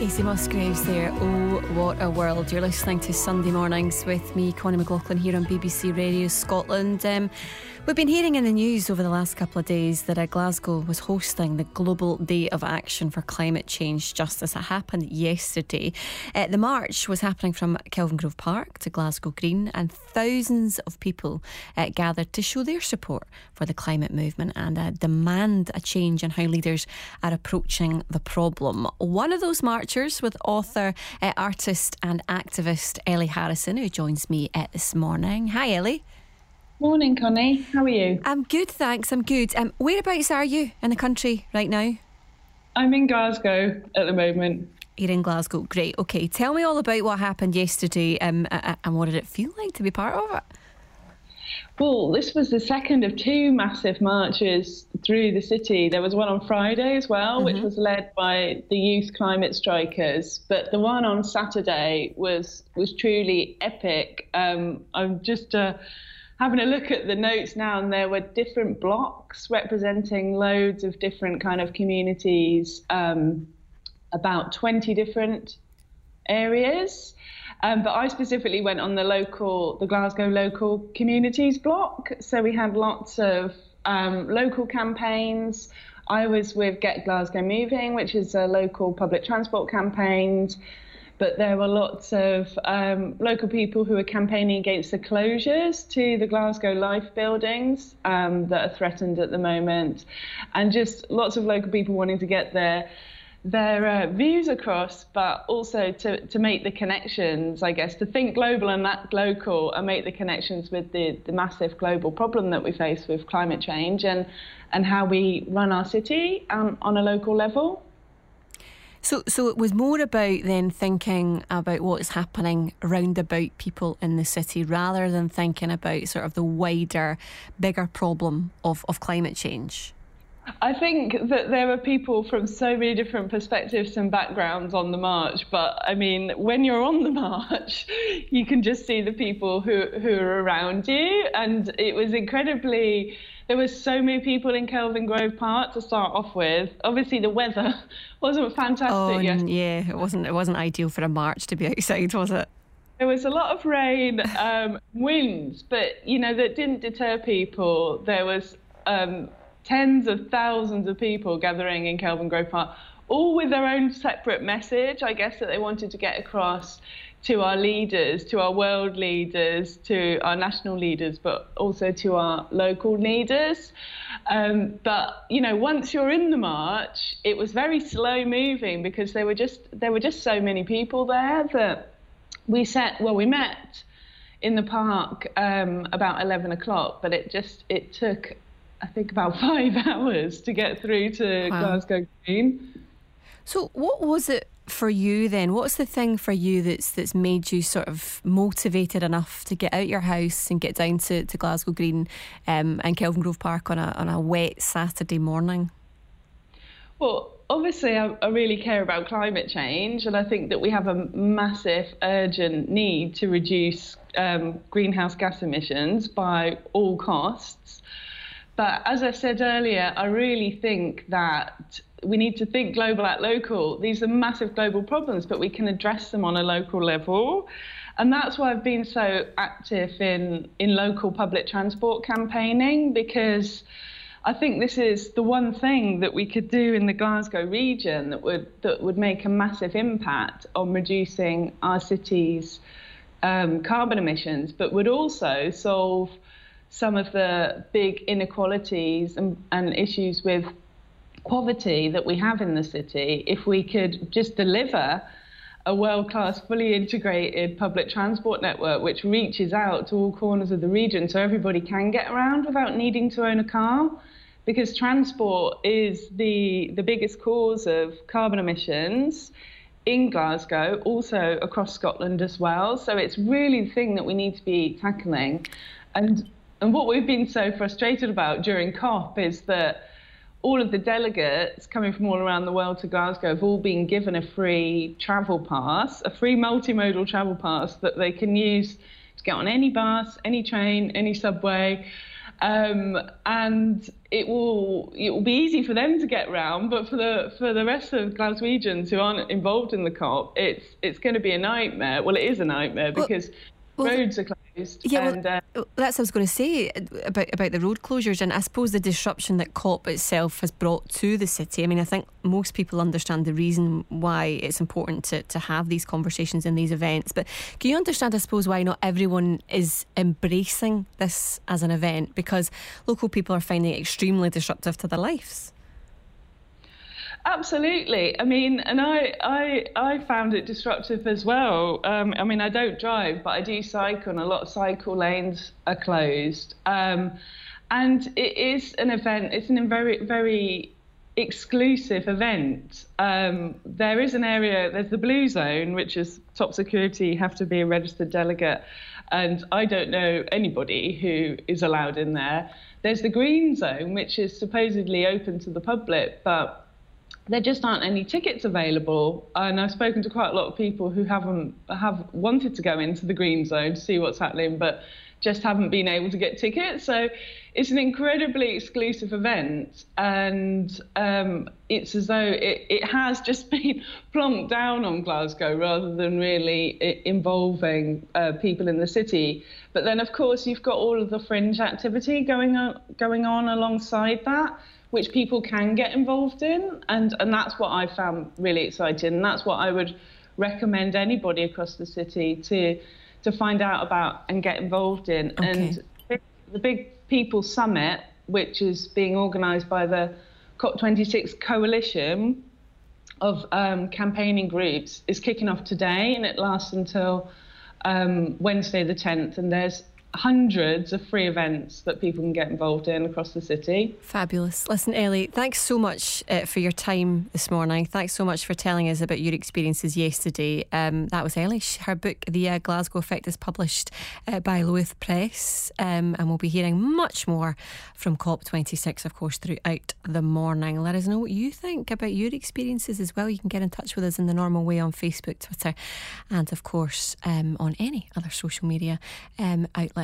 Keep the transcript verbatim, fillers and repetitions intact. Casey Musgraves there. Oh, what a world. You're listening to Sunday Mornings with me, Connie McLaughlin, here on B B C Radio Scotland. Um, we've been hearing in the news over the last couple of days that uh, Glasgow was hosting the Global Day of Action for Climate Change Justice. It happened yesterday. Uh, the march was happening from Kelvin Grove Park to Glasgow Green, and thousands of people uh, gathered to show their support for the climate movement and uh, demand a change in how leaders are approaching the problem. One of those marches with author, uh, artist and activist Ellie Harrison, who joins me uh, this morning. Hi, Ellie. Morning, Connie. How are you? I'm good, thanks. I'm good. Um, whereabouts are you in the country right now? I'm in Glasgow at the moment. You're in Glasgow. Great. OK, tell me all about what happened yesterday um, and what did it feel like to be part of it? Well, this was the second of two massive marches through the city. There was one on Friday as well, mm-hmm. which was led by the youth climate strikers. But the one on Saturday was was truly epic. Um, I'm just uh, having a look at the notes now, and there were different blocks representing loads of different kind of communities, um, about twenty different areas. Um, but I specifically went on the local, the Glasgow local communities block. So we had lots of um, local campaigns. I was with Get Glasgow Moving, which is a local public transport campaign. But there were lots of um, local people who were campaigning against the closures to the Glasgow Life buildings um, that are threatened at the moment. And just lots of local people wanting to get there. their uh, views across, but also to, to make the connections, I guess, to think global and act local and make the connections with the, the massive global problem that we face with climate change and, and how we run our city um, on a local level. So so it was more about then thinking about what's happening round about people in the city rather than thinking about sort of the wider, bigger problem of, of climate change. I think that there were people from so many different perspectives and backgrounds on the march, but I mean, when you're on the march, you can just see the people who, who are around you. And it was incredibly, there were so many people in Kelvin Grove Park to start off with. Obviously, the weather wasn't fantastic. Oh, yeah, it wasn't, it wasn't ideal for a march to be outside, was it? There was a lot of rain, um, winds, but, you know, that didn't deter people. There was... Um, tens of thousands of people gathering in Kelvin Grove Park, all with their own separate message, I guess, that they wanted to get across to our leaders, to our world leaders, to our national leaders, but also to our local leaders. Um, but, you know, once you're in the march, it was very slow moving because there were just there were just so many people there that we set, well, we met in the park um, about eleven o'clock, but it just, it took... I think about five hours to get through to wow. Glasgow Green. So what was it for you then? What's the thing for you that's that's made you sort of motivated enough to get out your house and get down to, to Glasgow Green um, and Kelvin Grove Park on a on a wet Saturday morning? Well, obviously I, I really care about climate change, and I think that we have a massive urgent need to reduce um, greenhouse gas emissions by all costs. But as I said earlier, I really think that we need to think global at local. These are massive global problems, but we can address them on a local level. And that's why I've been so active in, in local public transport campaigning, because I think this is the one thing that we could do in the Glasgow region that would, that would make a massive impact on reducing our city's um, carbon emissions, but would also solve some of the big inequalities and, and issues with poverty that we have in the city, if we could just deliver a world-class, fully integrated public transport network which reaches out to all corners of the region so everybody can get around without needing to own a car. Because transport is the, the biggest cause of carbon emissions in Glasgow, also across Scotland as well. So it's really the thing that we need to be tackling. And And what we've been so frustrated about during COP is that all of the delegates coming from all around the world to Glasgow have all been given a free travel pass, a free multimodal travel pass that they can use to get on any bus, any train, any subway. Um, and it will it will be easy for them to get round, but for the for the rest of Glaswegians who aren't involved in the COP, it's it's going to be a nightmare. Well, it is a nightmare because well, well, roads are closed. Yeah, and, well, uh, that's what I was going to say about about the road closures, and I suppose the disruption that COP itself has brought to the city. I mean, I think most people understand the reason why it's important to to have these conversations and these events. But can you understand, I suppose, why not everyone is embracing this as an event? Because local people are finding it extremely disruptive to their lives. Absolutely. I mean, and I I, I found it disruptive as well. Um, I mean, I don't drive, but I do cycle, and a lot of cycle lanes are closed. Um, and it is an event. It's an very, very exclusive event. Um, there is an area, there's the blue zone, which is top security. You have to be a registered delegate, and I don't know anybody who is allowed in there. There's the green zone, which is supposedly open to the public, but there just aren't any tickets available. And I've spoken to quite a lot of people who haven't have wanted to go into the green zone to see what's happening, but just haven't been able to get tickets. So it's an incredibly exclusive event, and um, it's as though it, it has just been plonked down on Glasgow rather than really involving uh, people in the city. But then, of course, you've got all of the fringe activity going on, going on alongside that, which people can get involved in. And, and that's what I found really exciting. And that's what I would recommend anybody across the city to to find out about and get involved in. Okay. And the Big People Summit, which is being organised by the COP twenty-six coalition of um, campaigning groups, is kicking off today, and it lasts until um, Wednesday the tenth. And there's hundreds of free events that people can get involved in across the city. Fabulous. Listen, Ellie, thanks so much uh, for your time this morning. Thanks so much for telling us about your experiences yesterday. Um, that was Ellie. Her book, The uh, Glasgow Effect, is published uh, by Luath Press, um, and we'll be hearing much more from COP twenty-six, of course, throughout the morning. Let us know what you think about your experiences as well. You can get in touch with us in the normal way on Facebook, Twitter, and of course um, on any other social media um, outlets.